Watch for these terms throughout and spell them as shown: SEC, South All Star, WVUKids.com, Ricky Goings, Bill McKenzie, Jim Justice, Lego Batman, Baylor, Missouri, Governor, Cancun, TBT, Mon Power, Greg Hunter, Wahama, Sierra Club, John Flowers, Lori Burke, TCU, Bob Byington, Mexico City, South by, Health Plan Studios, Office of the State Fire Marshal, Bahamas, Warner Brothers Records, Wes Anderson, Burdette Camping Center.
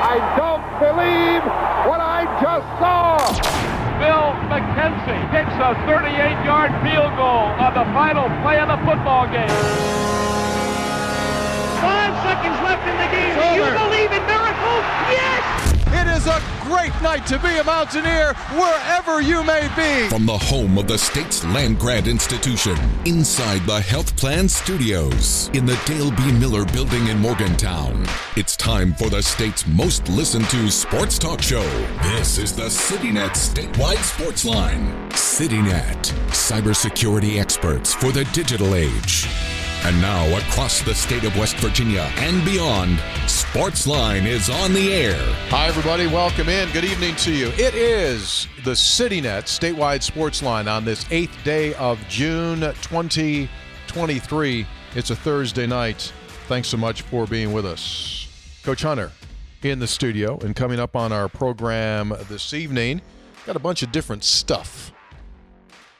I don't believe what I just saw. Bill McKenzie kicks a 38-yard field goal on the final play of the football game. 5 seconds left in the game. Do you believe in miracles? Yes! It is a great night to be a Mountaineer, wherever you may be. From the home of the state's land-grant institution, inside the Health Plan Studios, in the Dale B. Miller building in Morgantown, it's time for the state's most listened-to sports talk show. This is the CityNet Statewide Sports Line. CityNet, cybersecurity experts for the digital age. And now, across the state of West Virginia and beyond, Sportsline is on the air. Hi, everybody. Welcome in. Good evening to you. It is the CityNet Statewide Sportsline on this 8th day of June 2023. It's a Thursday night. Thanks so much for being with us. Coach Hunter in the studio. And coming up on our program this evening, got a bunch of different stuff.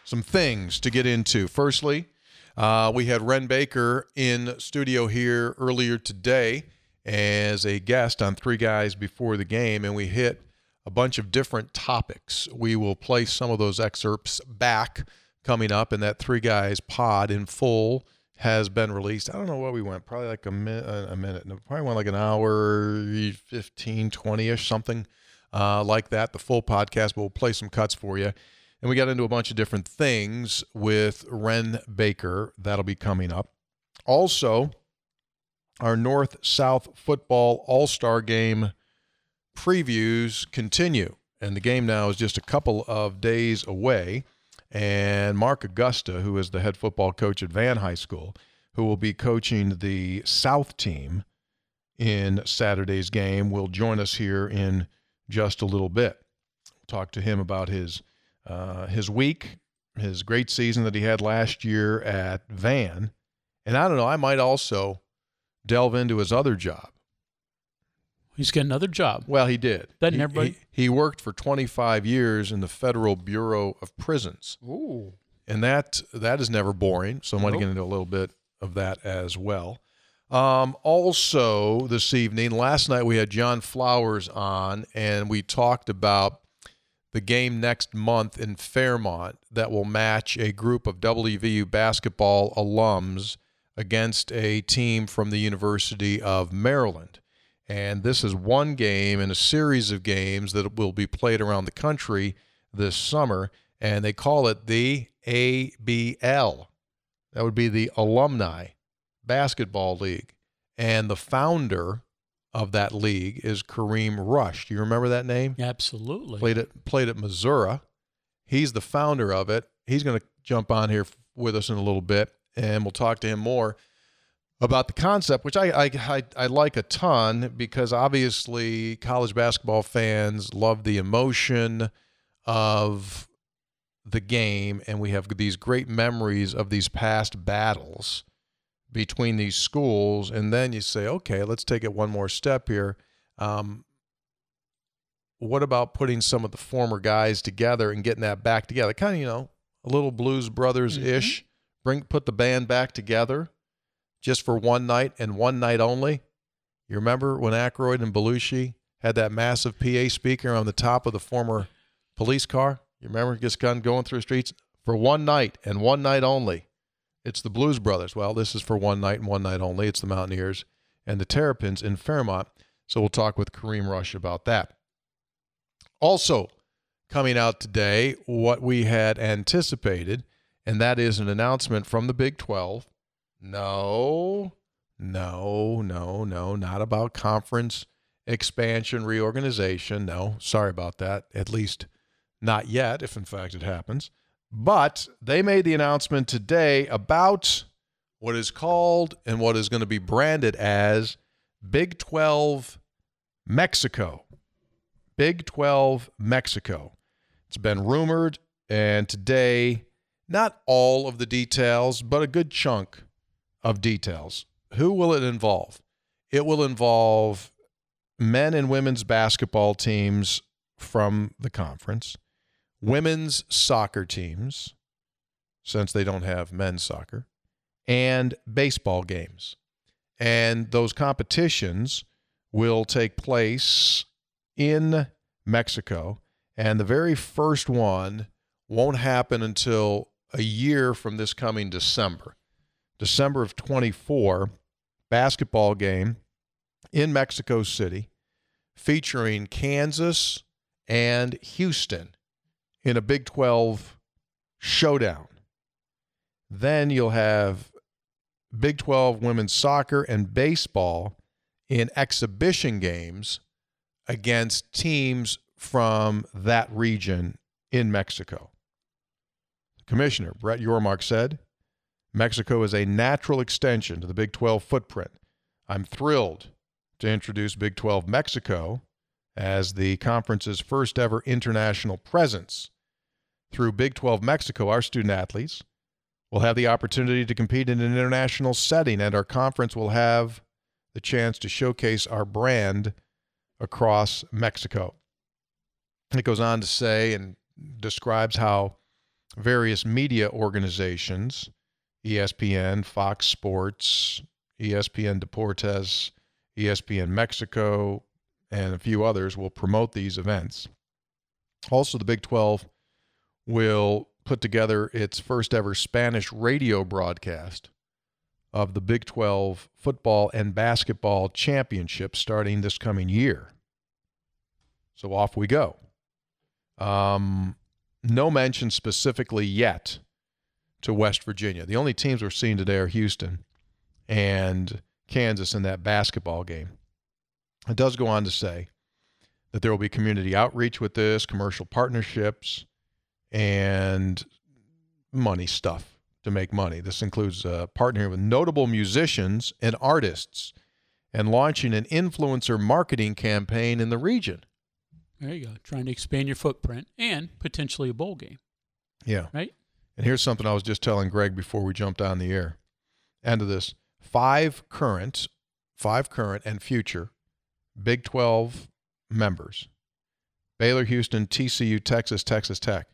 Some things to get into. Firstly, we had Wren Baker in studio here earlier today as a guest on Three Guys Before the Game, and we hit a bunch of different topics. We will play some of those excerpts back coming up, and that Three Guys pod in full has been released. I don't know what we went, probably like a minute. No, probably went like an hour, 15, 20-ish, something like that. The full podcast, but we'll play some cuts for you. And we got into a bunch of different things with Wren Baker. That'll be coming up. Also, our North-South Football All-Star Game previews continue. And the game now is just a couple of days away. And Mark Agosti, who is the head football coach at Van High School, who will be coaching the South team in Saturday's game, will join us here in just a little bit. We'll talk to him about his week, his great season that he had last year at Van. And I don't know, I might also delve into his other job. He's got another job. Well, he did. He worked for 25 years in the Federal Bureau of Prisons. Ooh. And that is never boring. So I'm going to get into a little bit of that as well. Also this evening, last night we had John Flowers on, and we talked about the game next month in Fairmont that will match a group of WVU basketball alums against a team from the University of Maryland. And this is one game in a series of games that will be played around the country this summer, and they call it the ABL. That would be the Alumni Basketball League. And the founder of that league is Kareem Rush. Do you remember that name? Absolutely. Played at Missouri. He's the founder of it. He's going to jump on here with us in a little bit, and we'll talk to him more about the concept, which I like a ton, because obviously college basketball fans love the emotion of the game, and we have these great memories of these past battles between these schools, and then you say, okay, let's take it one more step here. What about putting some of the former guys together and getting that back together? Kind of, a little Blues Brothers-ish. Mm-hmm. Put the band back together just for one night and one night only. You remember when Aykroyd and Belushi had that massive PA speaker on the top of the former police car? You remember just kind of going through the streets? For one night and one night only. It's the Blues Brothers. Well, this is for one night and one night only. It's the Mountaineers, and the Terrapins in Fairmont. So we'll talk with Kareem Rush about that. Also coming out today, what we had anticipated, and that is an announcement from the Big 12. No, not about conference expansion, reorganization. No, sorry about that. At least not yet, if in fact it happens. But they made the announcement today about what is called and what is going to be branded as Big 12 Mexico. Big 12 Mexico. It's been rumored, and today, not all of the details, but a good chunk of details. Who will it involve? It will involve men and women's basketball teams from the conference, women's soccer teams, since they don't have men's soccer, and baseball games. And those competitions will take place in Mexico, and the very first one won't happen until a year from this coming December. December of 24, basketball game in Mexico City featuring Kansas and Houston in a Big 12 showdown. Then you'll have Big 12 women's soccer and baseball in exhibition games against teams from that region in Mexico. Commissioner Brett Yormark said, "Mexico is a natural extension to the Big 12 footprint. I'm thrilled to introduce Big 12 Mexico as the conference's first ever international presence. Through Big 12 Mexico, our student athletes will have the opportunity to compete in an international setting, and our conference will have the chance to showcase our brand across Mexico." It goes on to say and describes how various media organizations, ESPN, Fox Sports, ESPN Deportes, ESPN Mexico, and a few others will promote these events. Also, the Big 12 will put together its first ever Spanish radio broadcast of the Big 12 football and basketball championship starting this coming year. So off we go. No mention specifically yet to West Virginia. The only teams we're seeing today are Houston and Kansas in that basketball game. It does go on to say that there will be community outreach with this, commercial partnerships, and money stuff to make money. This includes partnering with notable musicians and artists and launching an influencer marketing campaign in the region. There you go. Trying to expand your footprint and potentially a bowl game. Yeah. Right? And here's something I was just telling Greg before we jumped on the air. End of this. Five current and future Big 12 members, Baylor, Houston, TCU, Texas, Texas Tech,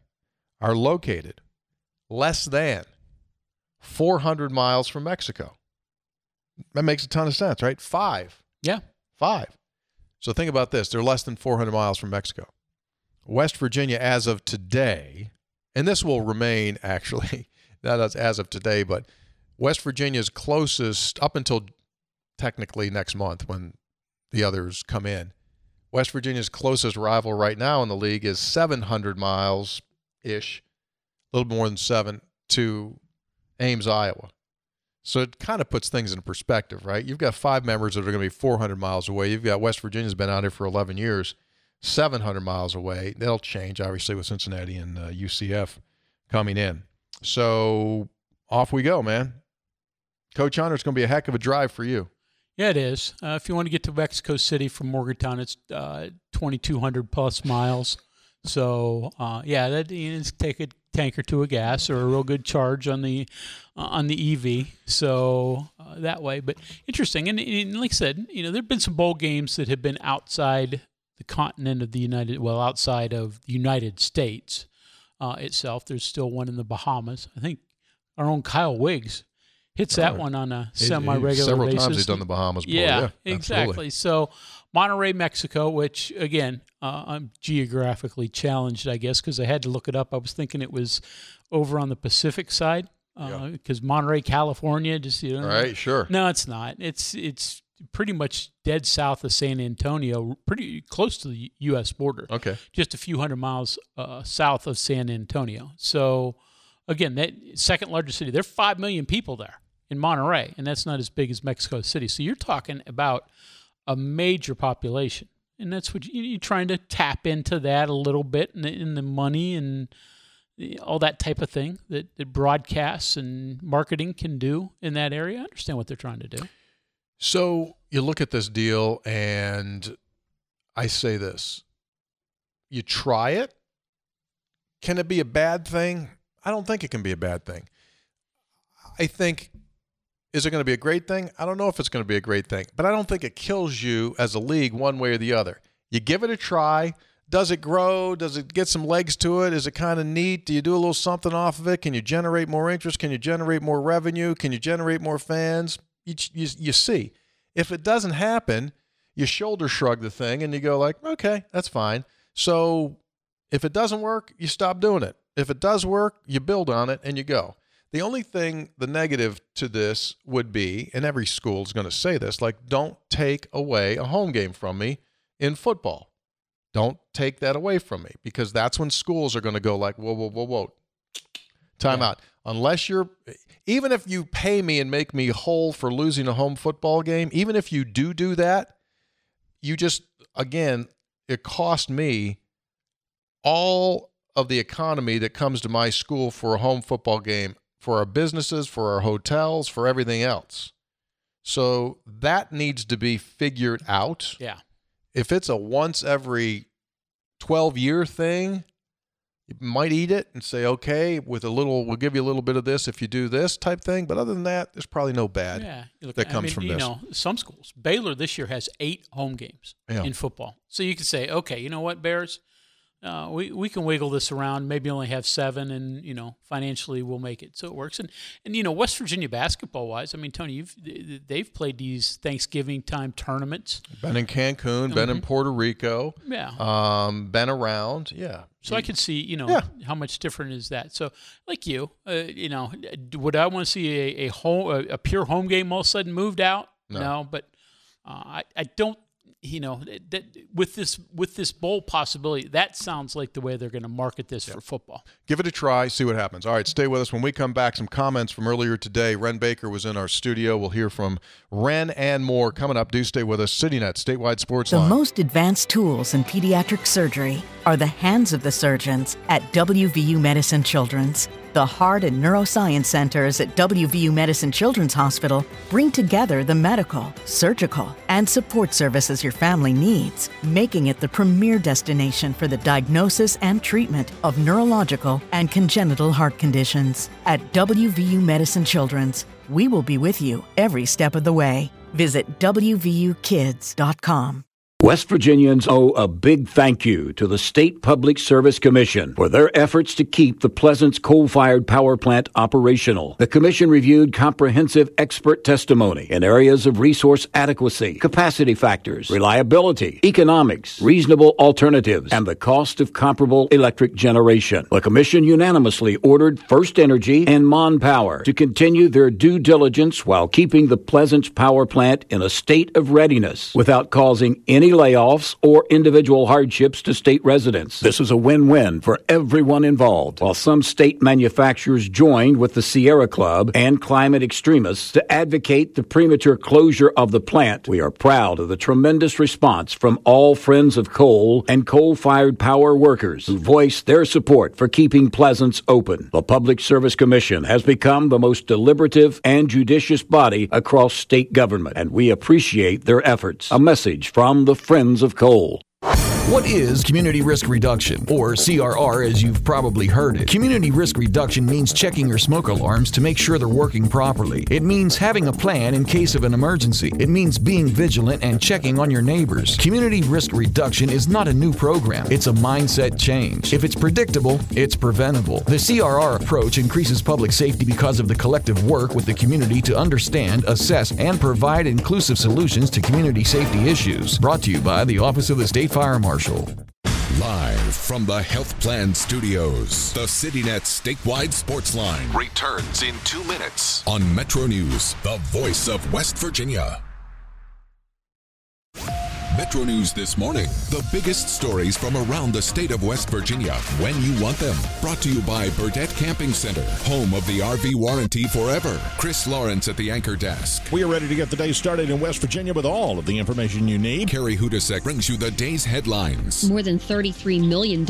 are located less than 400 miles from Mexico. That makes a ton of sense, right? Five. Yeah. Five. So think about this. They're less than 400 miles from Mexico. West Virginia, as of today, and this will remain actually, not as of today, but West Virginia's closest up until technically next month when the others come in. West Virginia's closest rival right now in the league is 700 miles-ish, a little more than seven, to Ames, Iowa. So it kind of puts things in perspective, right? You've got five members that are going to be 400 miles away. You've got West Virginia's been out here for 11 years, 700 miles away. They'll change, obviously, with Cincinnati and UCF coming in. So off we go, man. Coach Hunter, it's going to be a heck of a drive for you. Yeah, it is. If you want to get to Mexico City from Morgantown, it's 2,200 plus miles. So, that is take a tank or two of gas or a real good charge on the EV. So that way, but interesting. And like I said, there've been some bowl games that have been outside the continent of the outside of the United States itself. There's still one in the Bahamas. I think our own Kyle Wiggs hits that one on a semi-regular basis. Several times he's done the Bahamas Bowl. Yeah, exactly. Absolutely. So Monterrey, Mexico, which, again, I'm geographically challenged, I guess, because I had to look it up. I was thinking it was over on the Pacific side because Monterrey, California. All right, sure. No, it's not. It's pretty much dead south of San Antonio, pretty close to the U.S. border. Okay. Just a few hundred miles south of San Antonio. So, again, that second largest city. There are 5 million people there in Monterrey, and that's not as big as Mexico City. So you're talking about a major population, and that's what you're trying to tap into that a little bit in the money and all that type of thing that broadcasts and marketing can do in that area. I understand what they're trying to do. So you look at this deal, and I say this. You try it. Can it be a bad thing? I don't think it can be a bad thing. I think, is it going to be a great thing? I don't know if it's going to be a great thing, but I don't think it kills you as a league one way or the other. You give it a try. Does it grow? Does it get some legs to it? Is it kind of neat? Do you do a little something off of it? Can you generate more interest? Can you generate more revenue? Can you generate more fans? You see. If it doesn't happen, you shoulder shrug the thing and you go like, okay, that's fine. So if it doesn't work, you stop doing it. If it does work, you build on it and you go. The only thing, the negative to this would be, and every school is going to say this, like, don't take away a home game from me in football. Don't take that away from me, because that's when schools are going to go like, whoa, whoa, whoa, whoa. Time out. Unless you're, even if you pay me and make me whole for losing a home football game, even if you do that, you just, again, it cost me all of the economy that comes to my school for a home football game, for our businesses, for our hotels, for everything else. So that needs to be figured out. Yeah. If it's a once every 12-year thing, you might eat it and say, okay, with a little, we'll give you a little bit of this if you do this type thing. But other than that, there's probably no bad that comes from this. You know, some schools, Baylor this year has 8 home games in football. So you can say, okay, you know what, Bears? We can wiggle this around, maybe only have 7, and, you know, financially we'll make it. So it works. And you know, West Virginia basketball-wise, I mean, Tony, they've played these Thanksgiving time tournaments. Been in Cancun, been in Puerto Rico. Yeah. Been around. Yeah. So I could see, you know, how much different is that. So like you, you know, would I want to see a pure home game all of a sudden moved out? No, but I don't. You know, that with this bowl possibility, that sounds like the way they're going to market this for football. Give it a try, see what happens. All right, stay with us. When we come back, some comments from earlier today. Wren Baker was in our studio. We'll hear from Wren and more coming up. Do stay with us. CityNet, statewide sports line. The most advanced tools in pediatric surgery are the hands of the surgeons at WVU Medicine Children's. The Heart and Neuroscience Centers at WVU Medicine Children's Hospital bring together the medical, surgical, and support services your family needs, making it the premier destination for the diagnosis and treatment of neurological and congenital heart conditions. At WVU Medicine Children's, we will be with you every step of the way. Visit WVUkids.com. West Virginians owe a big thank you to the State Public Service Commission for their efforts to keep the Pleasants coal-fired power plant operational. The commission reviewed comprehensive expert testimony in areas of resource adequacy, capacity factors, reliability, economics, reasonable alternatives, and the cost of comparable electric generation. The commission unanimously ordered First Energy and Mon Power to continue their due diligence while keeping the Pleasants power plant in a state of readiness without causing any layoffs or individual hardships to state residents. This is a win-win for everyone involved, while some state manufacturers joined with the Sierra Club and climate extremists to advocate the premature closure of the plant. We are proud of the tremendous response from all friends of coal and coal-fired power workers who voiced their support for keeping Pleasants open. The Public Service Commission has become the most deliberative and judicious body across state government, and we appreciate their efforts. A message from the Friends of Coal. What is community risk reduction, or CRR as you've probably heard it? Community risk reduction means checking your smoke alarms to make sure they're working properly. It means having a plan in case of an emergency. It means being vigilant and checking on your neighbors. Community risk reduction is not a new program. It's a mindset change. If it's predictable, it's preventable. The CRR approach increases public safety because of the collective work with the community to understand, assess, and provide inclusive solutions to community safety issues. Brought to you by the Office of the State Fire Marshal. Live from the Health Plan Studios, the CityNet statewide sports line returns in 2 minutes on Metro News, the voice of West Virginia. Metro News This Morning, the biggest stories from around the state of West Virginia when you want them. Brought to you by Burdette Camping Center, home of the RV warranty forever. Chris Lawrence at the anchor desk. We are ready to get the day started in West Virginia with all of the information you need. Carrie Hudasek brings you the day's headlines. More than $33 million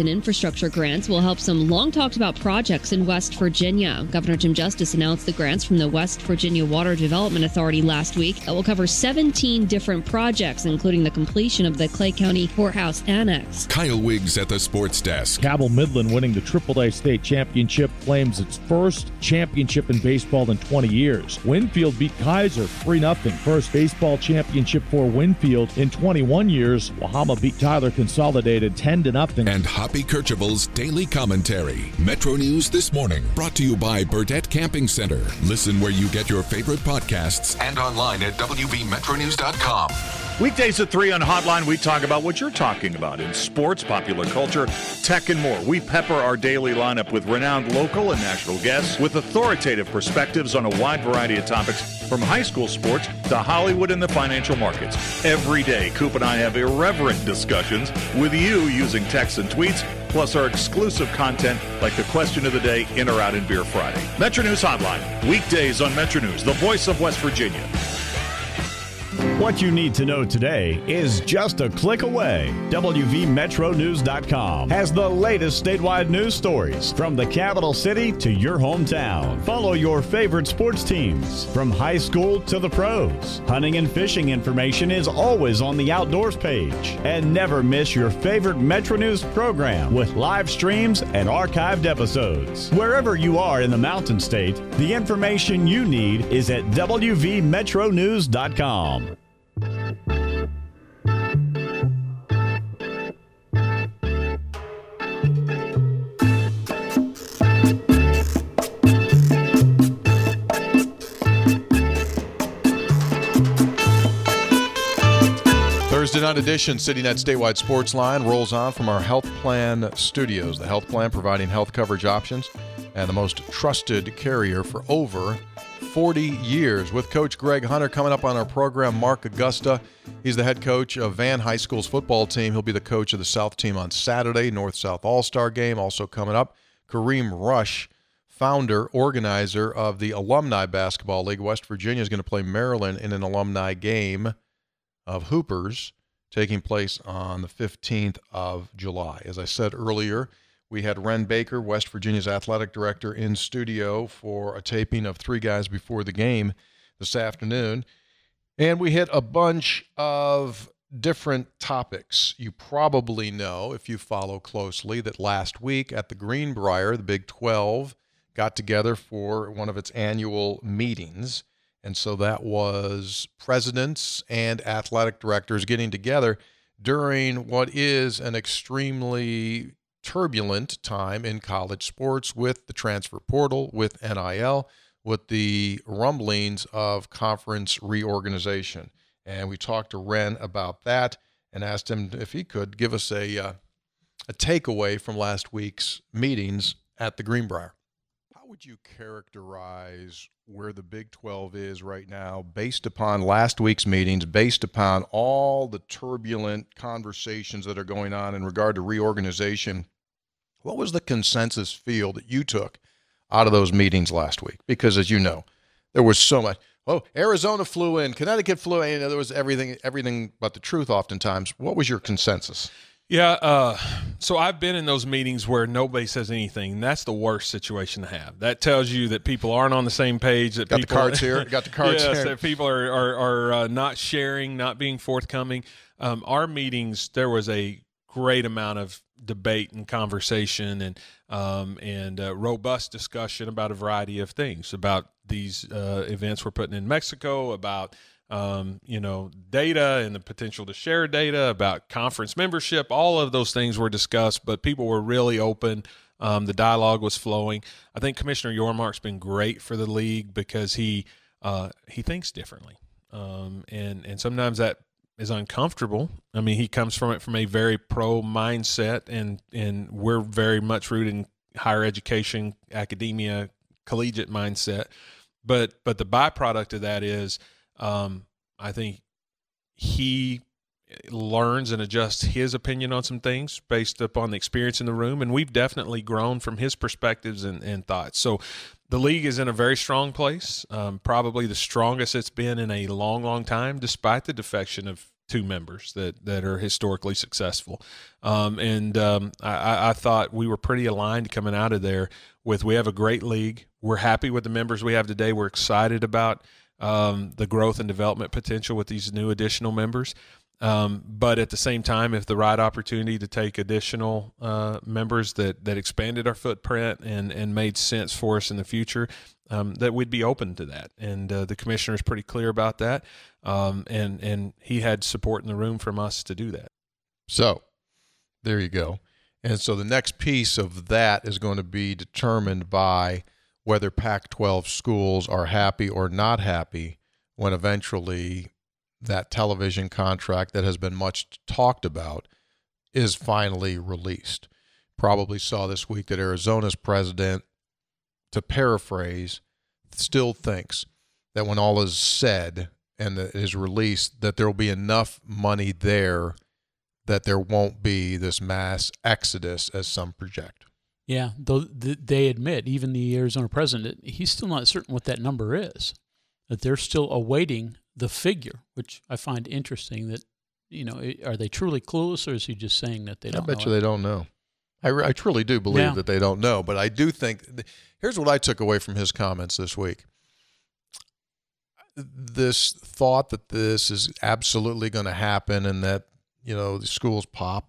in infrastructure grants will help some long-talked-about projects in West Virginia. Governor Jim Justice announced the grants from the West Virginia Water Development Authority last week that will cover 17 different projects, including the completion of the Clay County Courthouse Annex. Kyle Wiggs at the sports desk. Cabell Midland winning the AAA state championship claims its first championship in baseball in 20 years. Winfield beat Kaiser 3-0. First baseball championship for Winfield in 21 years. Wahama beat Tyler Consolidated 10-0. And Hoppy Kercheval's daily commentary. Metro News This Morning, brought to you by Burdette Camping Center. Listen where you get your favorite podcasts and online at WVMetroNews.com. Weekdays at 3 on Hotline, we talk about what you're talking about in sports, popular culture, tech, and more. We pepper our daily lineup with renowned local and national guests with authoritative perspectives on a wide variety of topics, from high school sports to Hollywood and the financial markets. Every day, Coop and I have irreverent discussions with you using texts and tweets, plus our exclusive content like the question of the day, In or Out and Beer Friday. Metro News Hotline, weekdays on Metro News, the voice of West Virginia. What you need to know today is just a click away. WVMetroNews.com has the latest statewide news stories from the capital city to your hometown. Follow your favorite sports teams from high school to the pros. Hunting and fishing information is always on the outdoors page. And never miss your favorite Metro News program with live streams and archived episodes. Wherever you are in the Mountain State, the information you need is at WVMetroNews.com. Thursday night edition, CityNet Statewide Sports Line rolls on from our Health Plan Studios. The Health Plan providing health coverage options and the most trusted carrier for over 40 years. With Coach Greg Hunter coming up on our program, Mark Agosti. He's the head coach of Van High School's football team. He'll be the coach of the South team on Saturday, North-South All-Star Game. Also coming up, Kareem Rush, founder, organizer of the Alumni Basketball League. West Virginia is going to play Maryland in an alumni game of Hoopers taking place on the 15th of July. As I said earlier, we had Wren Baker, West Virginia's athletic director, in studio for a taping of Three Guys Before the Game this afternoon. And we hit a bunch of different topics. You probably know, if you follow closely, that last week at the Greenbrier, the Big 12 got together for one of its annual meetings. And so that was presidents and athletic directors getting together during what is an extremely turbulent time in college sports, with the transfer portal, with NIL, with the rumblings of conference reorganization. And we talked to Wren about that and asked him if he could give us a takeaway from last week's meetings at the Greenbrier. How would you characterize where the Big 12 is right now based upon last week's meetings, based upon all the turbulent conversations that are going on in regard to reorganization? What was the consensus feel that you took out of those meetings last week? Because, as you know, there was so much. Oh, Arizona flew in, Connecticut flew in. There was everything but the truth oftentimes. What was your consensus? Yeah, so I've been in those meetings where nobody says anything, and that's the worst situation to have. That tells you that people aren't on the same page. That got people, the cards here. Got the cards yes, here. That people are not sharing, not being forthcoming. Our meetings, there was a great amount of debate and conversation and robust discussion about a variety of things, about these events we're putting in Mexico, about data and the potential to share data, about conference membership. All of those things were discussed, but people were really open. The dialogue was flowing. I think Commissioner Yormark's been great for the league because he thinks differently. And sometimes that is uncomfortable. I mean, he comes from it from a very pro mindset, and we're very much rooted in higher education, academia, collegiate mindset. But the byproduct of that is, I think he learns and adjusts his opinion on some things based upon the experience in the room. And we've definitely grown from his perspectives and thoughts. So the league is in a very strong place, probably the strongest it's been in a long, long time, despite the defection of two members that are historically successful. I thought we were pretty aligned coming out of there with, we have a great league. We're happy with the members we have today. We're excited about the growth and development potential with these new additional members. But at the same time, if the right opportunity to take additional members that expanded our footprint and made sense for us in the future, that we'd be open to that. And the commissioner is pretty clear about that. And he had support in the room from us to do that. So there you go. And so the next piece of that is going to be determined by whether Pac-12 schools are happy or not happy when eventually that television contract that has been much talked about is finally released. Probably saw this week that Arizona's president, to paraphrase, still thinks that when all is said and is released, that there will be enough money there that there won't be this mass exodus as some project. Yeah, though they admit, even the Arizona president, he's still not certain what that number is, that they're still awaiting the figure, which I find interesting. That, you know, are they truly clueless, or is he just saying that they don't know? I bet you they don't know. I truly do believe that they don't know, but I do think, here's what I took away from his comments this week. This thought that this is absolutely going to happen and that, you know, the schools pop,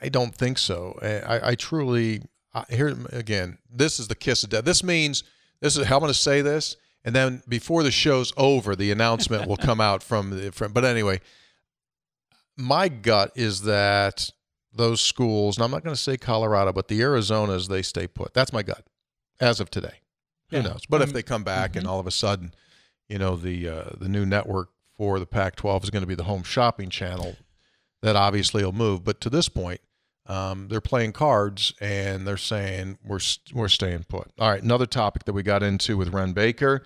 I don't think so. I truly, here again, this is the kiss of death. This means, this is how I'm going to say this. And then before the show's over, the announcement will come out from. But anyway, my gut is that those schools, and I'm not going to say Colorado, but the Arizonas, they stay put. That's my gut as of today. Who knows? But if they come back and all of a sudden, you know, the new network for the Pac-12 is going to be the home shopping channel, that obviously will move. But to this point, they're playing cards and they're saying we're staying put. All right, another topic that we got into with Wren Baker,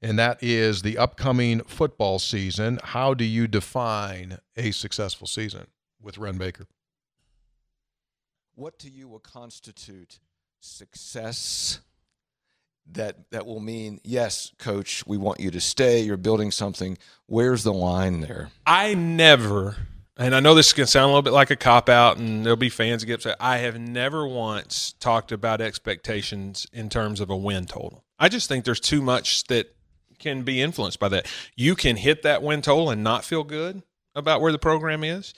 and that is the upcoming football season. How do you define a successful season with Wren Baker? What to you will constitute success that will mean, yes, coach, we want you to stay, you're building something. Where's the line there? I never – and I know this is going to sound a little bit like a cop-out, and there'll be fans that get upset. I have never once talked about expectations in terms of a win total. I just think there's too much that can be influenced by that. You can hit that win total and not feel good about where the program is.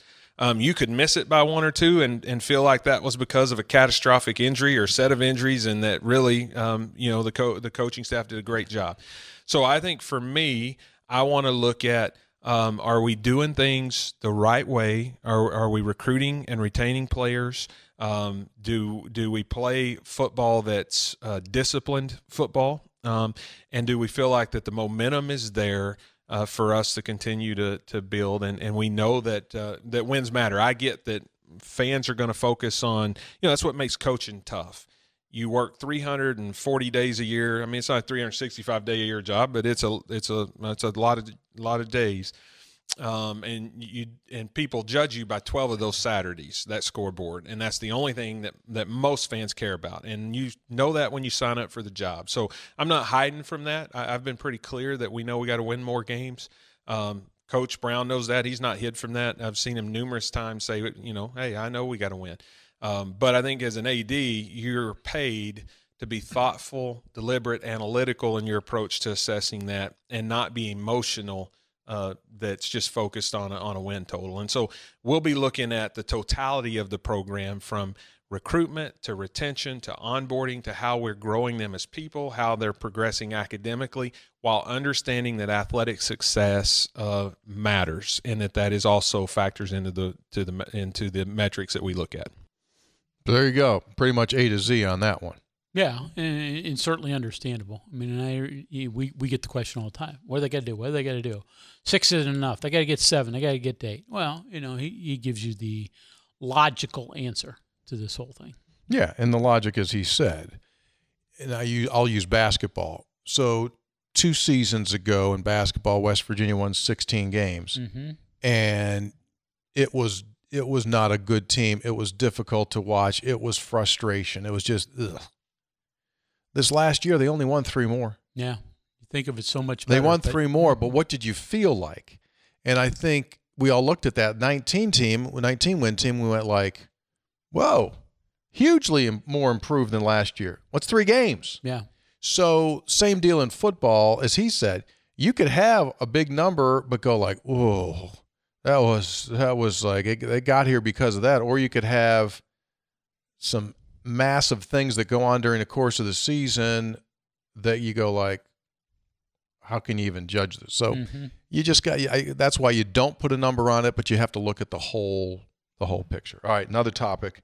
You could miss it by one or two and feel like that was because of a catastrophic injury or set of injuries, and that really, the coaching staff did a great job. So I think for me, I want to look at, are we doing things the right way? Are we recruiting and retaining players? Do we play football that's disciplined football? And do we feel like that the momentum is there for us to continue to build? And we know that wins matter. I get that fans are going to focus on, that's what makes coaching tough. You work 340 days a year. I mean, it's not a 365 day a year job, but it's a lot of days. And people judge you by 12 of those Saturdays, that scoreboard. And that's the only thing that most fans care about. And you know that when you sign up for the job. So I'm not hiding from that. I've been pretty clear that we know we got to win more games. Coach Brown knows that. He's not hid from that. I've seen him numerous times say, hey, I know we got to win. But I think as an AD, you're paid to be thoughtful, deliberate, analytical in your approach to assessing that, and not be emotional that's just focused on a win total. And so we'll be looking at the totality of the program, from recruitment to retention to onboarding to how we're growing them as people, how they're progressing academically, while understanding that athletic success matters, and that is also factors into the metrics that we look at. There you go. Pretty much A to Z on that one. Yeah, and certainly understandable. I mean, we get the question all the time. What do they got to do? What do they got to do? 6 isn't enough. They got to get 7. They got to get 8. Well, he gives you the logical answer to this whole thing. Yeah, and the logic, as he said, and I'll use basketball. So 2 seasons ago in basketball, West Virginia won 16 games. Mm-hmm. and it was not a good team. It was difficult to watch. It was frustration. It was just ugh. This last year, they only won 3 more. Yeah. You think of it so much better. They won 3 more, but what did you feel like? And I think we all looked at that 19-win team. We went like, whoa, hugely more improved than last year. What's 3 games? Yeah. So same deal in football, as he said. You could have a big number, but go like, whoa, that was like they got here because of that. Or you could have some massive things that go on during the course of the season that you go like, how can you even judge this? So you just got that's why you don't put a number on it, but you have to look at the whole picture. All right, another topic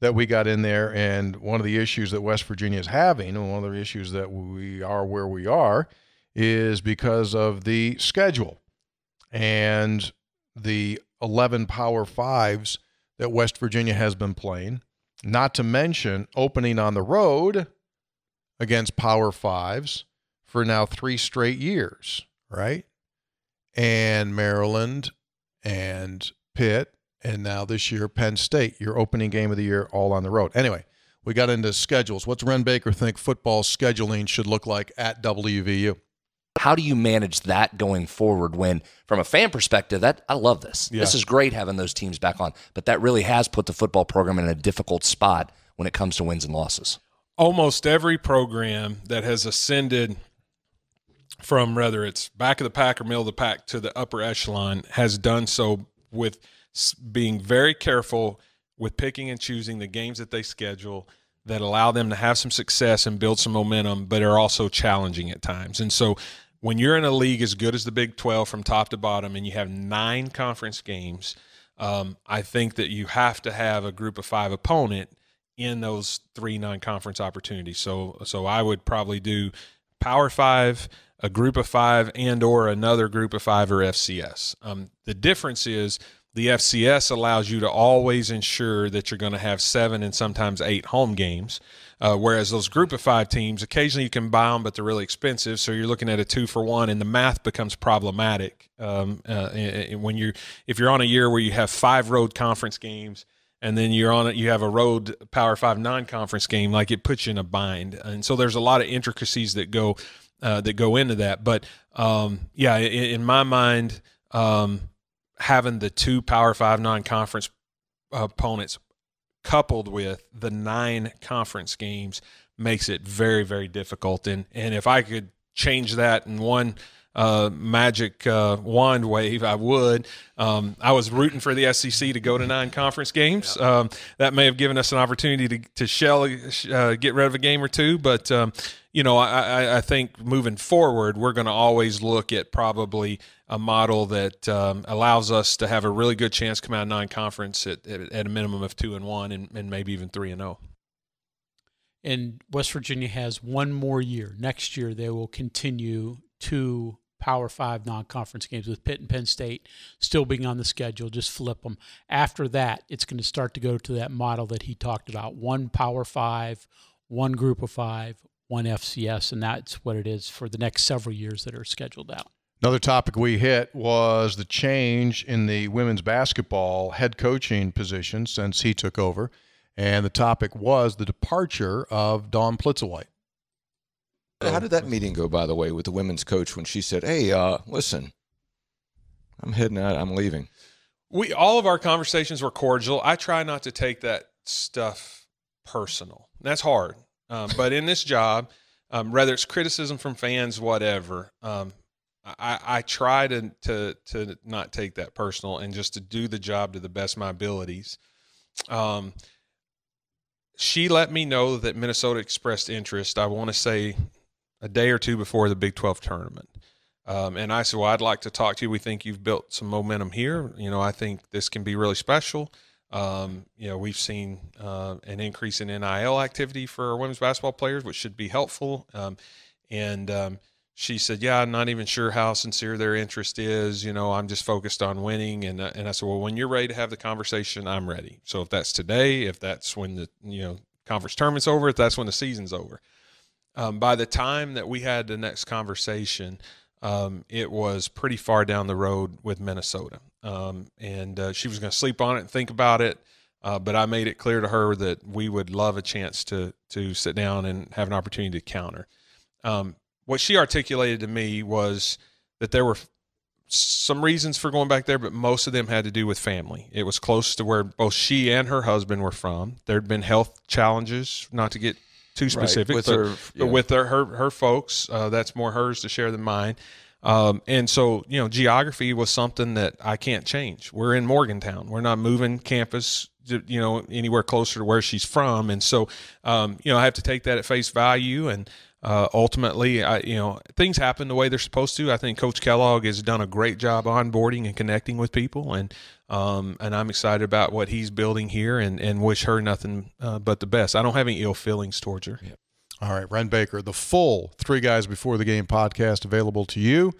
that we got in there, and one of the issues that West Virginia is having, and one of the issues that we are where we are, is because of the schedule and the 11 Power Fives that West Virginia has been playing, not to mention opening on the road against Power Fives for now 3 straight years, right? And Maryland and Pitt, and now this year Penn State, your opening game of the year, all on the road. Anyway, we got into schedules. What's Wren Baker think football scheduling should look like at WVU? How do you manage that going forward when, from a fan perspective, that I love this. Yeah. This is great having those teams back on, but that really has put the football program in a difficult spot when it comes to wins and losses. Almost every program that has ascended from whether it's back of the pack or middle of the pack to the upper echelon has done so with being very careful with picking and choosing the games that they schedule that allow them to have some success and build some momentum, but are also challenging at times. And so when you're in a league as good as the Big 12 from top to bottom and you have 9 conference games, I think that you have to have a group of 5 opponent in those 3 non-conference opportunities. So I would probably do Power 5, a group of 5, and or another group of 5 or FCS. The difference is the FCS allows you to always ensure that you're going to have 7 and sometimes 8 home games, whereas those group of 5 teams, occasionally you can buy them, but they're really expensive, so you're looking at a 2-for-1, and the math becomes problematic if you're on a year where you have 5 road conference games and then you have a road Power 5 non-conference game, like it puts you in a bind. And so there's a lot of intricacies that go into that. But in my mind, having the 2 Power 5 non-conference opponents coupled with the 9 conference games makes it very, very difficult. And if I could change that in one magic wand wave, I would. I was rooting for the SEC to go to 9 conference games. Yeah. That may have given us an opportunity to get rid of a game or 2. But, I think moving forward, we're going to always look at probably a model that allows us to have a really good chance to come out of 9 conference at a minimum of 2-1 and maybe even 3-0. And West Virginia has 1 more year. Next year, they will continue 2 Power 5 non-conference games, with Pitt and Penn State still being on the schedule. Just flip them. After that, it's going to start to go to that model that he talked about, 1 Power 5, 1 group of 5, 1 FCS, and that's what it is for the next several years that are scheduled out. Another topic we hit was the change in the women's basketball head coaching position since he took over, and the topic was the departure of Dawn Plitzelwhite. How did that meeting go, by the way, with the women's coach when she said, hey, listen, I'm heading out, I'm leaving? All of our conversations were cordial. I try not to take that stuff personal. That's hard. But in this job, whether it's criticism from fans, whatever, I try to not take that personal and just to do the job to the best of my abilities. She let me know that Minnesota expressed interest, I want to say, a day or 2 before the Big 12 tournament. And I said, well, I'd like to talk to you. We think you've built some momentum here. I think this can be really special. We've seen an increase in NIL activity for women's basketball players, which should be helpful. She said, yeah, I'm not even sure how sincere their interest is. I'm just focused on winning. And I said, well, when you're ready to have the conversation, I'm ready. So if that's today, if that's when the conference tournament's over, if that's when the season's over. By the time that we had the next conversation, it was pretty far down the road with Minnesota. and she was going to sleep on it and think about it. But I made it clear to her that we would love a chance to sit down and have an opportunity to counter. What she articulated to me was that there were some reasons for going back there, but most of them had to do with family. It was close to where both she and her husband were from. There'd been health challenges, not to get too specific, right, with her folks. That's more hers to share than mine. And so, you know, geography was something that I can't change. We're in Morgantown. We're not moving campus, you know, anywhere closer to where she's from. And so, you know, I have to take that at face value. And ultimately, things happen the way they're supposed to. I think Coach Kellogg has done a great job onboarding and connecting with people. And I'm excited about what he's building here and wish her nothing but the best. I don't have any ill feelings towards her. Yeah. All right, Wren Baker, the full Three Guys Before the Game podcast available to you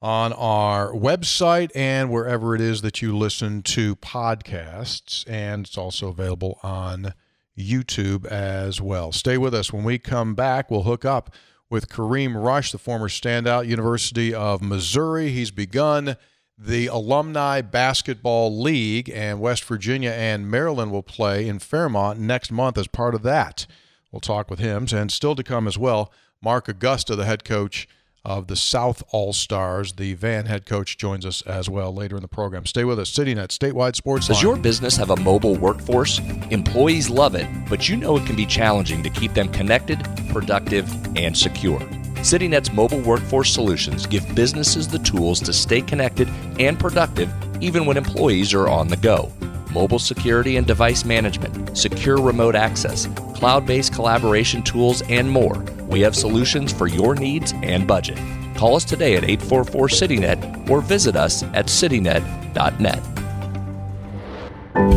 on our website and wherever it is that you listen to podcasts, and it's also available on YouTube as well. Stay with us. When we come back, we'll hook up with Kareem Rush, the former standout, University of Missouri. He's begun the Alumni Basketball League, and West Virginia and Maryland will play in Fairmont next month as part of that. We'll talk with him, and still to come as well, Mark Agosti, the head coach of the South All-Stars, the Van head coach, joins us as well later in the program. Stay with us. CityNet, statewide sports line. Does your business have a mobile workforce? Employees love it, but you know it can be challenging to keep them connected, productive, and secure. CityNet's mobile workforce solutions give businesses the tools to stay connected and productive even when employees are on the go. Mobile security and device management, secure remote access, cloud-based collaboration tools, and more. We have solutions for your needs and budget. Call us today at 844-CityNet or visit us at citynet.net.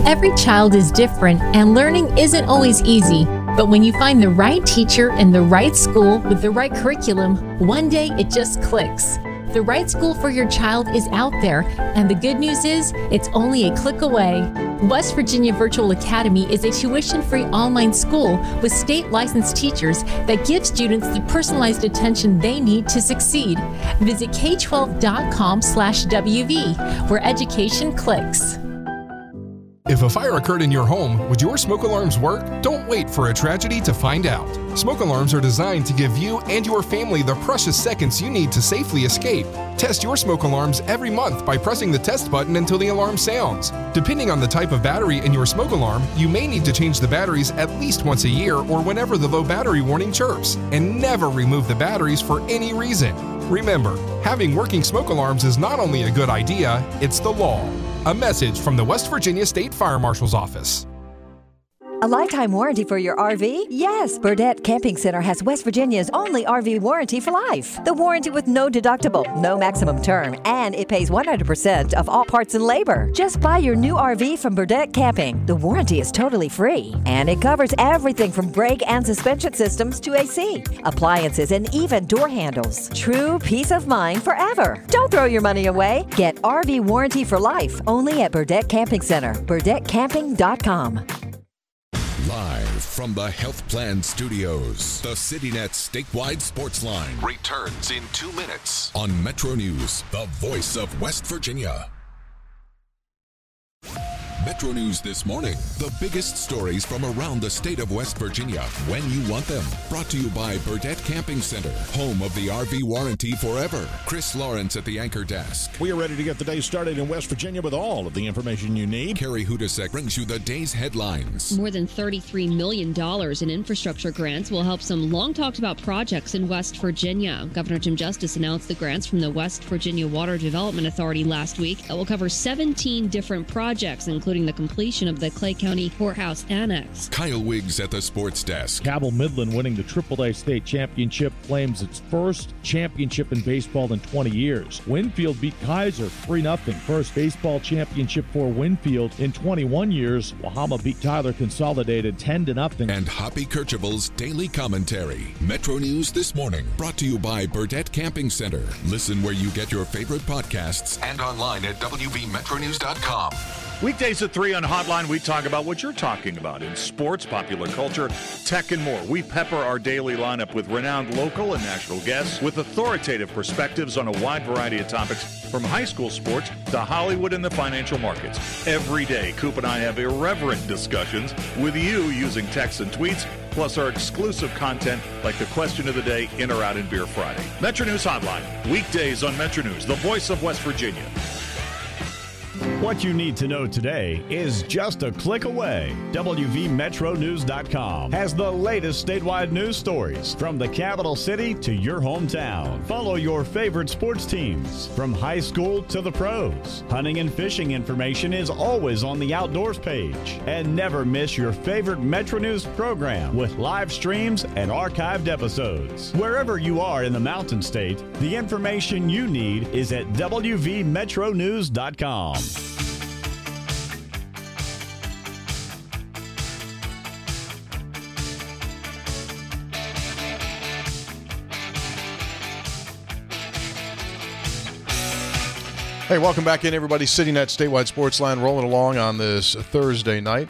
Every child is different, and learning isn't always easy. But when you find the right teacher in the right school with the right curriculum, one day it just clicks. The right school for your child is out there, and the good news is it's only a click away. West Virginia Virtual Academy is a tuition-free online school with state-licensed teachers that gives students the personalized attention they need to succeed. Visit k12.com/WV, where education clicks. If a fire occurred in your home, would your smoke alarms work? Don't wait for a tragedy to find out. Smoke alarms are designed to give you and your family the precious seconds you need to safely escape. Test your smoke alarms every month by pressing the test button until the alarm sounds. Depending on the type of battery in your smoke alarm, you may need to change the batteries at least once a year or whenever the low battery warning chirps, and never remove the batteries for any reason. Remember, having working smoke alarms is not only a good idea, it's the law. A message from the West Virginia State Fire Marshal's Office. A lifetime warranty for your RV? Yes, Burdette Camping Center has West Virginia's only RV warranty for life. The warranty with no deductible, no maximum term, and it pays 100% of all parts and labor. Just buy your new RV from Burdette Camping. The warranty is totally free, and it covers everything from brake and suspension systems to AC, appliances, and even door handles. True peace of mind forever. Don't throw your money away. Get RV warranty for life only at Burdette Camping Center. BurdetteCamping.com. Live from the Health Plan Studios, the CityNet statewide sports line returns in 2 minutes on Metro News, the voice of West Virginia. Metro News this morning, the biggest stories from around the state of West Virginia when you want them. Brought to you by Burdette Camping Center, home of the RV warranty forever. Chris Lawrence at the anchor desk. We are ready to get the day started in West Virginia with all of the information you need. Carrie Hudasek brings you the day's headlines. More than $33 million in infrastructure grants will help some long-talked-about projects in West Virginia. Governor Jim Justice announced the grants from the West Virginia Water Development Authority last week that will cover 17 different projects, including the completion of the Clay County Courthouse Annex. Kyle Wiggs at the sports desk. Cabell Midland winning the Triple-A state championship claims its first championship in baseball in 20 years. Winfield beat Kaiser 3-0. First baseball championship for Winfield in 21 years. Wahama beat Tyler Consolidated 10-0. And Hoppy Kirchival's daily commentary. Metro News this morning, brought to you by Burdette Camping Center. Listen where you get your favorite podcasts and online at WVMetroNews.com. Weekdays at 3 on Hotline, we talk about what you're talking about in sports, popular culture, tech, and more. We pepper our daily lineup with renowned local and national guests with authoritative perspectives on a wide variety of topics, from high school sports to Hollywood and the financial markets. Every day, Coop and I have irreverent discussions with you using texts and tweets, plus our exclusive content like the question of the day, in or out in beer Friday. Metro News Hotline, weekdays on Metro News, the voice of West Virginia. What you need to know today is just a click away. WVMetroNews.com has the latest statewide news stories from the capital city to your hometown. Follow your favorite sports teams from high school to the pros. Hunting and fishing information is always on the outdoors page. And never miss your favorite Metro News program with live streams and archived episodes. Wherever you are in the Mountain State, the information you need is at WVMetroNews.com. Hey, welcome back in, everybody. CityNet Statewide Sportsline rolling along on this Thursday night.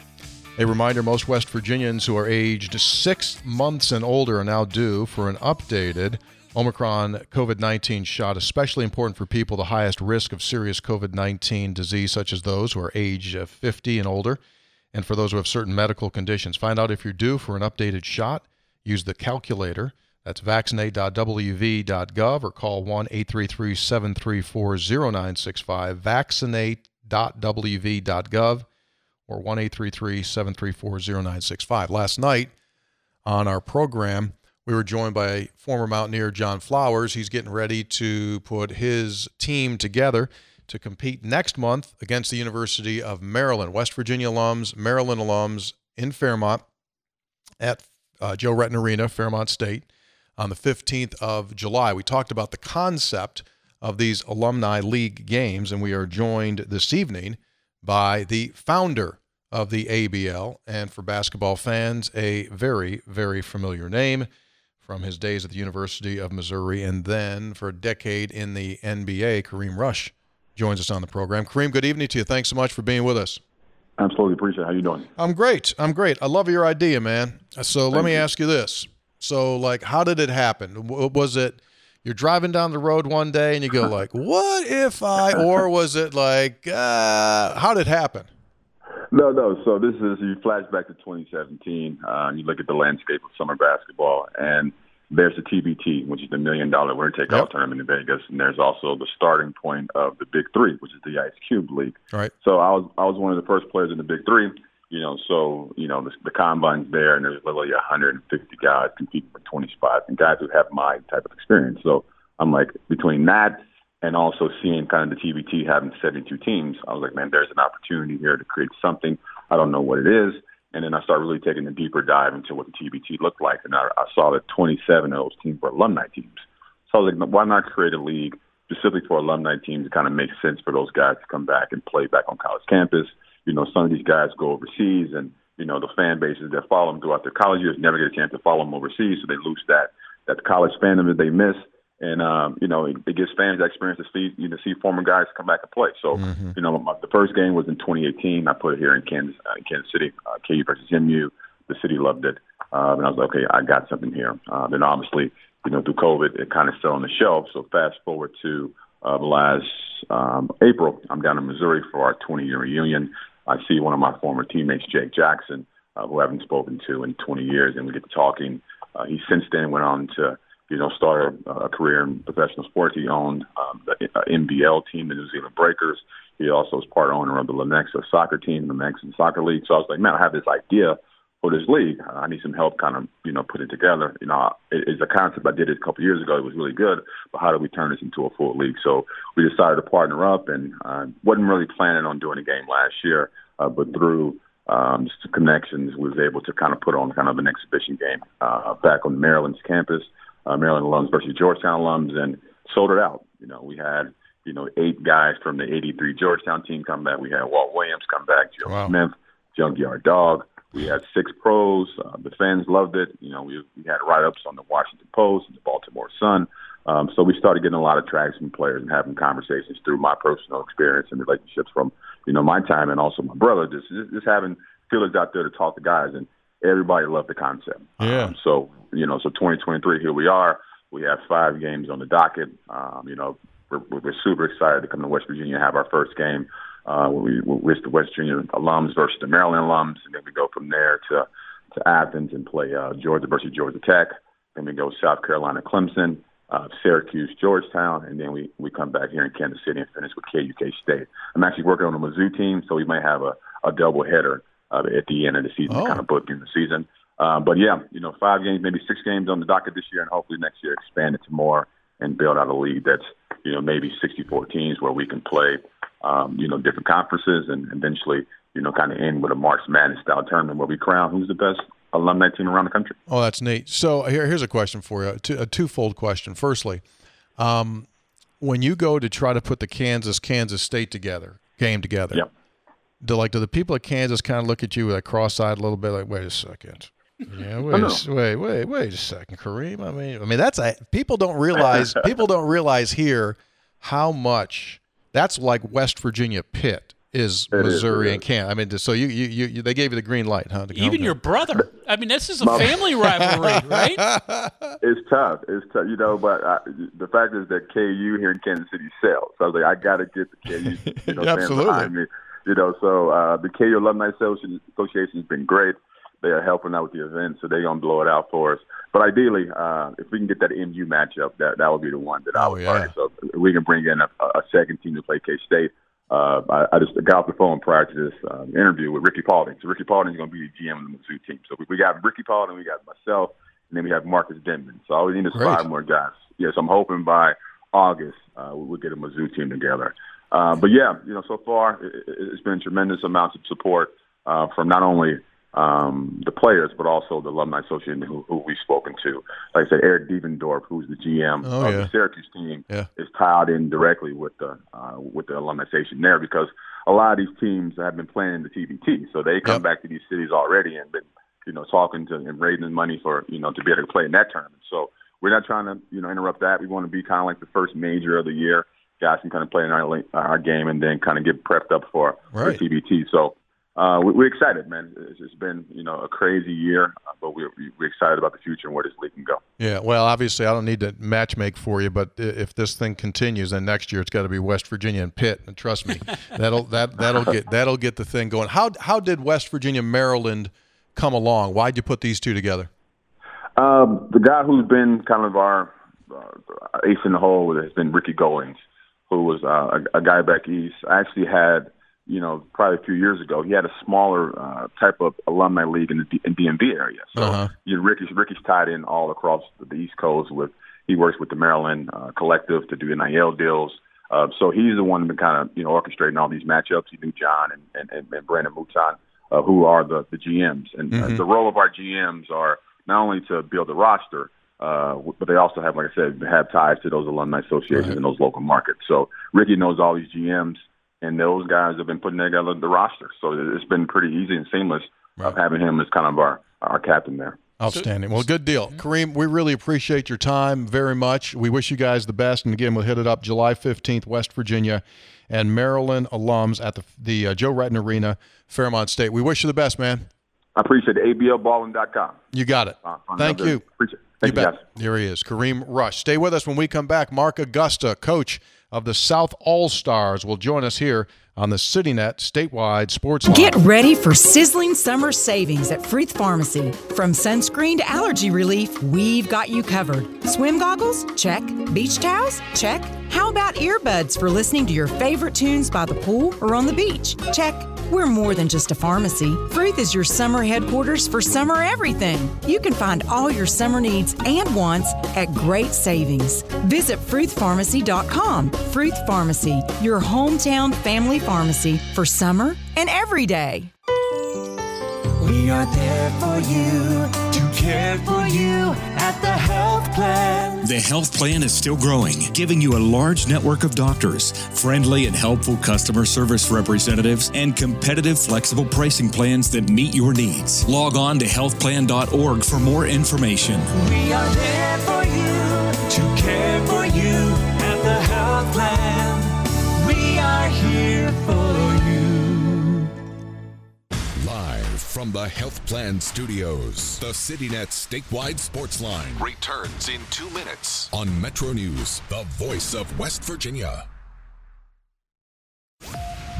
A reminder, most West Virginians who are aged 6 months and older are now due for an updated Omicron COVID-19 shot, especially important for people the highest risk of serious COVID-19 disease, such as those who are aged 50 and older, and for those who have certain medical conditions. Find out if you're due for an updated shot. Use the calculator. That's vaccinate.wv.gov or call 1-833-734-0965, vaccinate.wv.gov or 1-833-734-0965. Last night on our program, we were joined by former Mountaineer John Flowers. He's getting ready to put his team together to compete next month against the University of Maryland. West Virginia alums, Maryland alums in Fairmont at Joe Retton Arena, Fairmont State, on the 15th of July. We talked about the concept of these Alumni League games, and we are joined this evening by the founder of the ABL, and for basketball fans, a very, very familiar name from his days at the University of Missouri, and then for a decade in the NBA, Kareem Rush joins us on the program. Kareem, good evening to you. Thanks so much for being with us. Absolutely appreciate it. How you doing? I'm great. I love your idea, man. So let me ask you this. So, like, how did it happen? Was it you're driving down the road one day and you go like, what if I, or was it like, how did it happen? No. So this is, you flash back to 2017. You look at the landscape of summer basketball, and there's the TBT, which is the $1 million winner-take-all tournament in Vegas, and there's also the starting point of the Big Three, which is the Ice Cube League. All right. So I was one of the first players in the Big Three. The combine's there, and there's literally 150 guys competing for 20 spots, and guys who have my type of experience. So I'm like, between that and also seeing kind of the TBT having 72 teams, I was like, man, there's an opportunity here to create something. I don't know what it is. And then I started really taking a deeper dive into what the TBT looked like, and I saw that 27 of those teams were alumni teams. So I was like, why not create a league specifically for alumni teams to kind of make sense for those guys to come back and play back on college campus? You know, some of these guys go overseas, and, you know, the fan bases that follow them throughout their college years never get a chance to follow them overseas, so they lose that college fandom that they miss. And, it gives fans the experience to see former guys come back and play. So, the first game was in 2018. I put it here in Kansas City, KU versus MU. The city loved it. And I was like, okay, I got something here. Then obviously, through COVID, it kind of fell on the shelf. So fast forward to last April, I'm down in Missouri for our 20-year reunion. I see one of my former teammates, Jake Jackson, who I haven't spoken to in 20 years, and we get to talking. He since then went on to, started a career in professional sports. He owned the NBL team, the New Zealand Breakers. He also was part owner of the Lenexa soccer team, the Mexican Soccer League. So I was like, man, I have this idea for this league. I need some help kind of, put it together. It's a concept. I did it a couple of years ago. It was really good. But how do we turn this into a full league? So we decided to partner up, and wasn't really planning on doing a game last year, but through connections, we was able to kind of put on kind of an exhibition game back on Maryland's campus. Maryland alums versus Georgetown alums, and sold it out. We had, 8 guys from the 83 Georgetown team come back. We had Walt Williams come back, Joe Smith, Junkyard Dog. We had 6 pros. The fans loved it. We had write-ups on the Washington Post and the Baltimore Sun. So we started getting a lot of traction from players and having conversations through my personal experience and relationships from, you know, my time and also my brother, just having feelers out there to talk to guys, and everybody loved the concept. Yeah. So 2023, here we are. We have 5 games on the docket. We're super excited to come to West Virginia and have our first game. We're the West Virginia alums versus the Maryland alums, and then we go from there to Athens and play Georgia versus Georgia Tech, and we go South Carolina, Clemson, Syracuse, Georgetown, and then we come back here in Kansas City and finish with KUK State. I'm actually working on the Mizzou team, so we might have a double header at the end of the season, to kind of book in the season. But 5 games, maybe 6 games on the docket this year, and hopefully next year expand it to more and build out a league that's, you know, maybe 64 teams where we can play, different conferences, and eventually, kind of end with a March Madness style tournament where we crown who's the best alumni team around the country. Oh, that's neat. So here's a question for you, a twofold question. Firstly, when you go to try to put the Kansas State game together, yep, do the people at Kansas kind of look at you with a cross-eyed a little bit, like, wait a second. Yeah, wait a second, Kareem. I mean, that's people don't realize here how much that's like West Virginia Pitt is Missouri and Kansas. I mean, so you they gave you the green light, huh? Even your brother. I mean, this is a family rivalry, right? It's tough, but the fact is that KU here in Kansas City sells. So I was like, I got to get the KU, absolutely, behind me. The KU Alumni Association has been great. They are helping out with the event, so they're going to blow it out for us. But ideally, if we can get that MU matchup, that would be the one that I would target. So if we can bring in a second team to play K-State. I just got off the phone prior to this interview with Ricky Paulding. So Ricky Paulding is going to be the GM of the Mizzou team. So we got Ricky Paulding, we got myself, and then we have Marcus Denman. So all we need is 5 more guys. Yeah, so I'm hoping by August we'll get a Mizzou team together. So far it's been tremendous amounts of support from not only – the players, but also the alumni association who we've spoken to. Like I said, Eric Devendorf, who's the GM of the Syracuse team, is tied in directly with the alumni association there, because a lot of these teams have been playing in the TBT, so they come back to these cities already and been talking to and raising money for to be able to play in that tournament. So we're not trying to interrupt that. We want to be kind of like the first major of the year. Guys can kind of play in our game and then kind of get prepped up for TBT. So. We're excited, man. It's been, a crazy year, but we're excited about the future and where this league can go. Yeah, well, obviously I don't need to matchmake for you, but if this thing continues, then next year it's got to be West Virginia and Pitt, and trust me, that'll get the thing going. How did West Virginia, Maryland come along? Why'd you put these two together? The guy who's been kind of our ace in the hole has been Ricky Goings, who was a guy back east. I actually had. Probably a few years ago, he had a smaller type of alumni league in the DMV area. So Ricky's tied in all across the East Coast. He works with the Maryland collective to do NIL deals. So he's the one that's been kind of orchestrating all these matchups. He knew John and Brandon Mouton, who are the GMs. And the role of our GMs are not only to build the roster, but they also have, like I said, have ties to those alumni associations and those local markets. So Ricky knows all these GMs. And those guys have been putting together the roster. So it's been pretty easy and seamless of having him as kind of our captain there. Outstanding. Well, good deal. Kareem, we really appreciate your time very much. We wish you guys the best. And, again, we'll hit it up July 15th, West Virginia and Maryland alums at the Joe Retton Arena, Fairmont State. We wish you the best, man. I appreciate it. ABLBallin.com. You got it. Thank you. Appreciate it. Thank you, guys. Here he is, Kareem Rush. Stay with us when we come back. Mark Agosti, coach of the South All-Stars, will join us here on the CityNet Statewide Sports Line. Get ready for sizzling summer savings at Freeth Pharmacy. From sunscreen to allergy relief, we've got you covered. Swim goggles? Check. Beach towels? Check. How about earbuds for listening to your favorite tunes by the pool or on the beach? Check. We're more than just a pharmacy. Freeth is your summer headquarters for summer everything. You can find all your summer needs and wants at great savings. Visit FreethPharmacy.com. Freeth Pharmacy, your hometown family pharmacy for summer and every day. We are there for you, to care for you at the Health Plan. The Health Plan is still growing, giving you a large network of doctors, friendly and helpful customer service representatives, and competitive, flexible pricing plans that meet your needs. Log on to healthplan.org for more information. We are there for you. to care for you at the Health Plan. We are here for you. Live from the Health Plan Studios, the CityNet statewide sports line returns in 2 minutes on Metro News, the voice of West Virginia.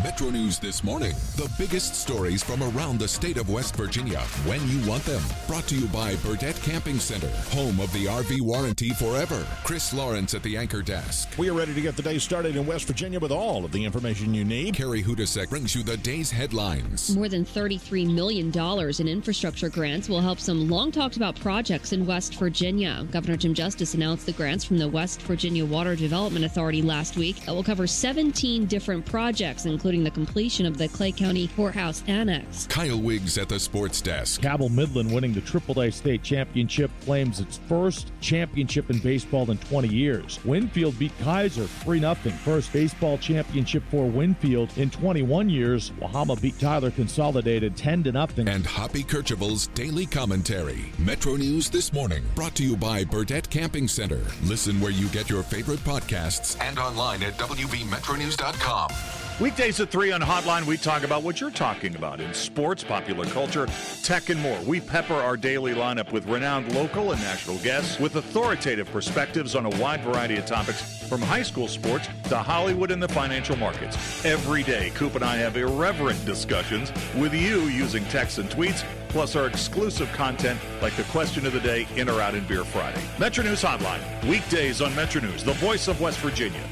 Metro News This Morning, the biggest stories from around the state of West Virginia when you want them. Brought to you by Burdette Camping Center, home of the RV warranty forever. Chris Lawrence at the anchor desk. We are ready to get the day started in West Virginia with all of the information you need. Carrie Hudasek brings you the day's headlines. More than $33 million in infrastructure grants will help some long-talked-about projects in West Virginia. Governor Jim Justice announced the grants from the West Virginia Water Development Authority last week that will cover 17 different projects, including the completion of the Clay County Courthouse Annex. Kyle Wiggs at the sports desk. Cabell Midland winning the AAA state championship, claims its first championship in baseball in 20 years. Winfield beat Kaiser 3-0. First baseball championship for Winfield in 21 years. Wahama beat Tyler Consolidated 10-0. And Hoppy Kercheval's daily commentary. Metro News This Morning, brought to you by Burdette Camping Center. Listen where you get your favorite podcasts and online at WVMetroNews.com. Weekdays at 3 on Hotline, we talk about what you're talking about in sports, popular culture, tech, and more. We pepper our daily lineup with renowned local and national guests with authoritative perspectives on a wide variety of topics, from high school sports to Hollywood and the financial markets. Every day, Coop and I have irreverent discussions with you using texts and tweets, plus our exclusive content like the question of the day, in or out in Beer Friday. Metro News Hotline, weekdays on Metro News, the voice of West Virginia.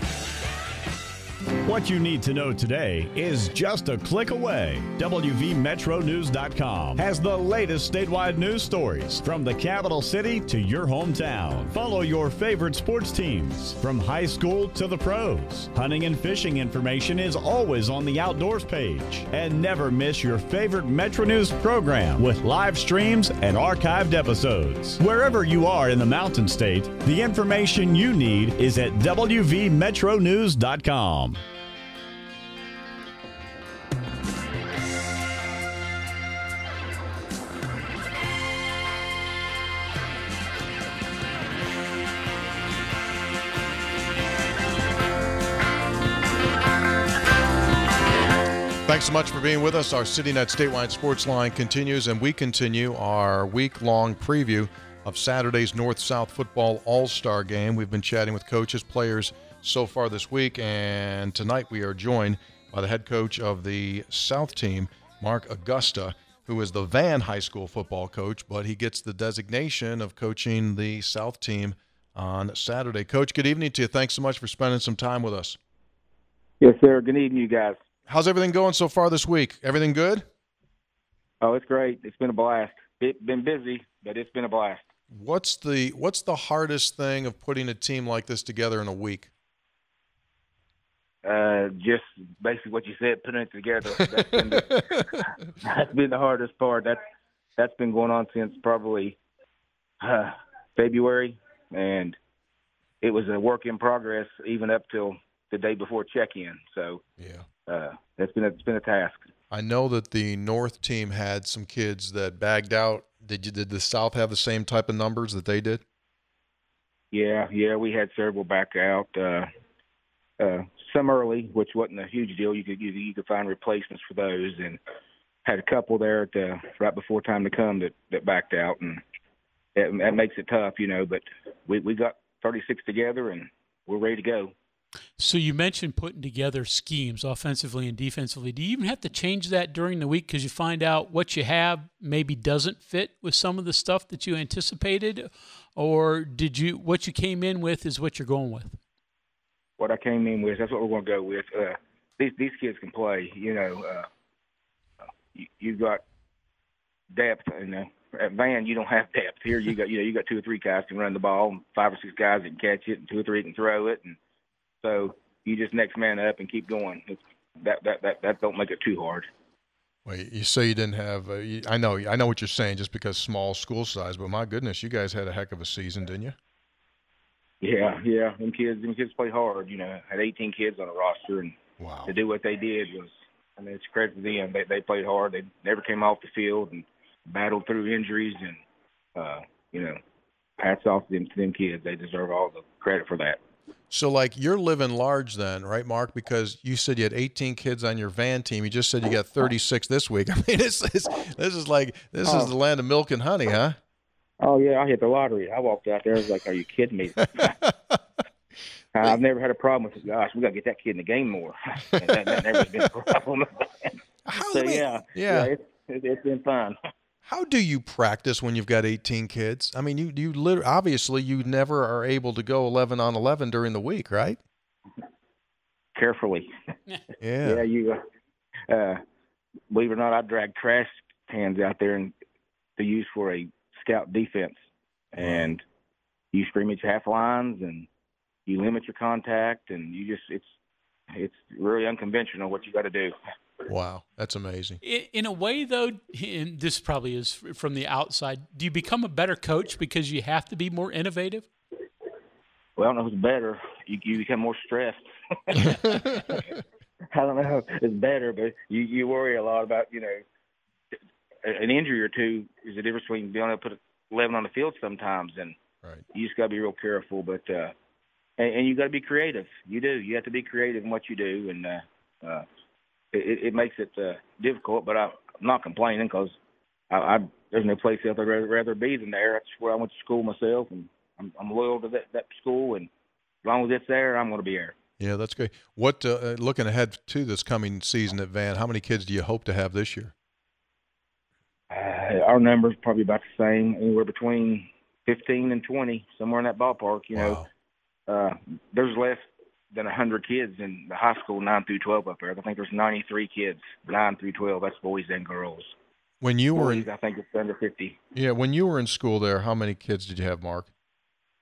What you need to know today is just a click away. WVMetroNews.com has the latest statewide news stories from the capital city to your hometown. Follow your favorite sports teams from high school to the pros. Hunting and fishing information is always on the outdoors page. And never miss your favorite Metro News program with live streams and archived episodes. Wherever you are in the Mountain State, the information you need is at WVMetroNews.com. Thanks so much for being with us. Our CityNet statewide sports line continues, and we continue our week-long preview of Saturday's North-South Football All-Star Game. We've been chatting with coaches, players so far this week, and tonight we are joined by the head coach of the South team, Mark Agosti, who is the Van High School football coach, but he gets the designation of coaching the South team on Saturday. Coach, good evening to you. Thanks so much for spending some time with us. Yes, sir. Good evening, you guys. How's everything going so far this week? Everything good? Oh, it's great. It's been a blast. It's been busy, but it's been a blast. What's the hardest thing of putting a team like this together in a week? Just basically what you said, putting it together. That's been the, that's been the hardest part. That's been going on since probably February, and it was a work in progress even up till the day before check-in. So yeah. It's been a task. I know that the North team had some kids that bagged out. Did the South have the same type of numbers that they did? Yeah, we had several back out. Some early, which wasn't a huge deal. You could find replacements for those, and had a couple there at the, right before time to come that backed out, and that makes it tough, you know. But we got 36 together, and we're ready to go. So you mentioned putting together schemes offensively and defensively. Do you even have to change that during the week because you find out what you have maybe doesn't fit with some of the stuff that you anticipated, or what you came in with is what you're going with? What I came in with, that's what we're going to go with. These kids can play, you know. You've got depth, you know. At Van, you don't have depth. Here you got two or three guys can run the ball, and five or six guys that can catch it, and two or three can throw it, and so you just next man up and keep going. That don't make it too hard. Well, you say you didn't have. I know what you're saying, just because small school size. But my goodness, you guys had a heck of a season, didn't you? Yeah. Them kids play hard. You know, had 18 kids on a roster, and wow. To do what they did was, I mean, it's credit to them. They played hard. They never came off the field and battled through injuries, and you know, hats off to them kids. They deserve all the credit for that. So, like, you're living large then, right, Mark? Because you said you had 18 kids on your van team. You just said you got 36 this week. I mean, this is the land of milk and honey, huh? Oh, yeah, I hit the lottery. I walked out there. I was like, are you kidding me? I've never had a problem with, gosh, we got to get that kid in the game more. that never's been a problem. It's been fun. How do you practice when you've got 18 kids? I mean, you literally, obviously you never are able to go 11 on 11 during the week, right? Carefully. Yeah. Yeah. You, believe it or not, I dragged trash cans out there and to use for a scout defense. And you scrimmage half lines and you limit your contact, and you just, it's really unconventional what you got to do. Wow, that's amazing. In a way, though, and this probably is from the outside, do you become a better coach because you have to be more innovative? Well, I don't know who's better. You become more stressed. I don't know if it's better, but you worry a lot about, you know, an injury or two is the difference between being able to put 11 on the field sometimes, and you just got to be real careful. But and you got to be creative. You do. You have to be creative in what you do, and it makes it difficult, but I'm not complaining because there's no place else I'd rather be than there. That's where I went to school myself, and I'm loyal to that school. And as long as it's there, I'm going to be there. Yeah, that's great. What looking ahead to this coming season at Van, how many kids do you hope to have this year? Our number's probably about the same, anywhere between 15 and 20, somewhere in that ballpark. You know, there's less than 100 kids in the high school 9 through 12 up there. I think there's 93 kids 9 through 12. That's boys and girls. When you were I think it's under 50. Yeah, when you were in school there, how many kids did you have, Mark?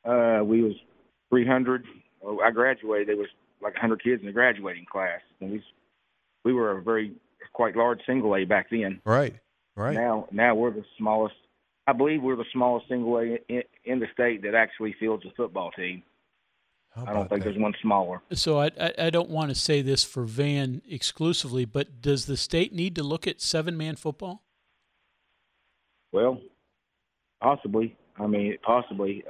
We was 300. I graduated. There was like 100 kids in the graduating class, and we were a quite large single A back then. Right. Now we're the smallest. I believe we're the smallest single A in the state that actually fields a football team. I don't think there's one smaller. So I don't want to say this for Van exclusively, but does the state need to look at seven-man football? Well, possibly. I mean, possibly.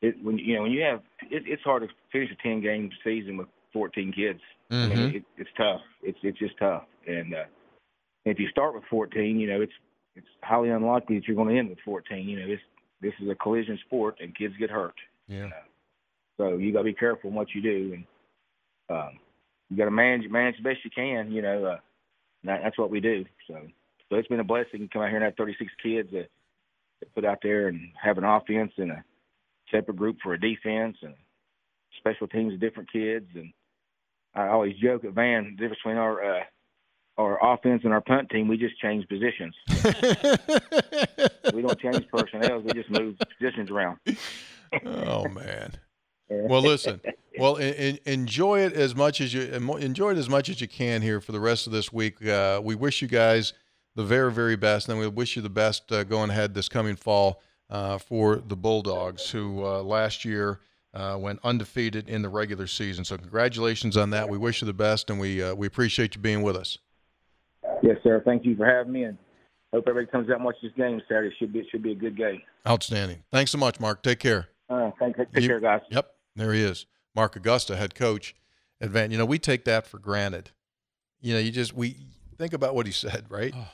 It's hard to finish a 10-game season with 14 kids. Mm-hmm. I mean, it's tough. It's just tough. And if you start with 14, you know, it's highly unlikely that you're going to end with 14. You know, this is a collision sport, and kids get hurt. Yeah. So you got to be careful in what you do, and you got to manage the best you can. You know, that's what we do. So it's been a blessing to come out here and have 36 kids to put out there and have an offense and a separate group for a defense and special teams of different kids. And I always joke at Van, the difference between our offense and our punt team, we just change positions. We don't change personnel. We just move positions around. Oh man. Well, listen. Well, enjoy it as much as you can here for the rest of this week. We wish you guys the very, very best, and we wish you the best going ahead this coming fall for the Bulldogs, who last year went undefeated in the regular season. So, congratulations on that. We wish you the best, and we appreciate you being with us. Yes, sir. Thank you for having me, and hope everybody comes out and watches this game Saturday. It should be a good game. Outstanding. Thanks so much, Mark. Take care. Take care, guys. Yep. There he is, Mark Agosti, head coach at Van. You know, we take that for granted. You know, we think about what he said, right? Oh.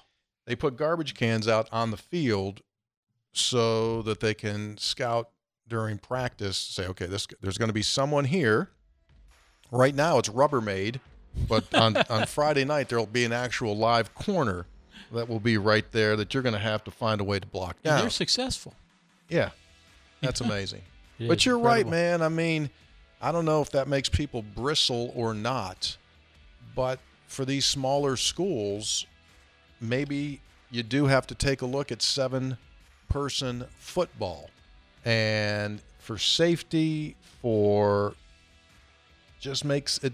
They put garbage cans out on the field so that they can scout during practice, say, okay, there's going to be someone here. Right now it's Rubbermaid, but on Friday night there'll be an actual live corner that will be right there that you're going to have to find a way to block down. And they're successful. Yeah, that's amazing. But you're incredible. Right, man. I mean, I don't know if that makes people bristle or not, but for these smaller schools, maybe you do have to take a look at seven-person football. And for safety, it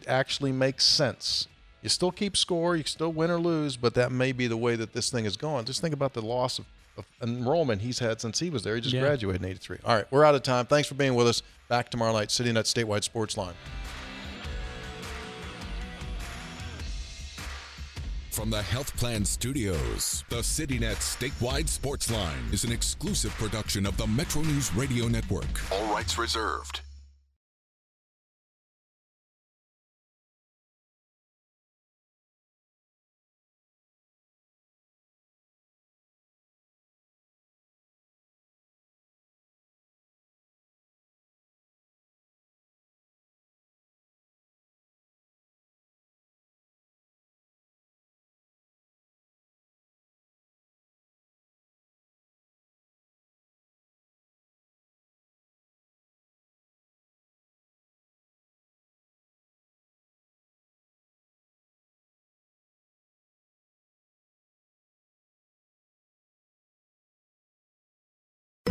actually makes sense. You still keep score, you still win or lose, but that may be the way that this thing is going. Just think about the loss of enrollment he's had since he was there. He just graduated in 83. All right, we're out of time. Thanks for being with us. Back tomorrow night, CityNet Statewide Sports Line. From the Health Plan Studios, the CityNet Statewide Sports Line is an exclusive production of the Metro News Radio Network. All rights reserved.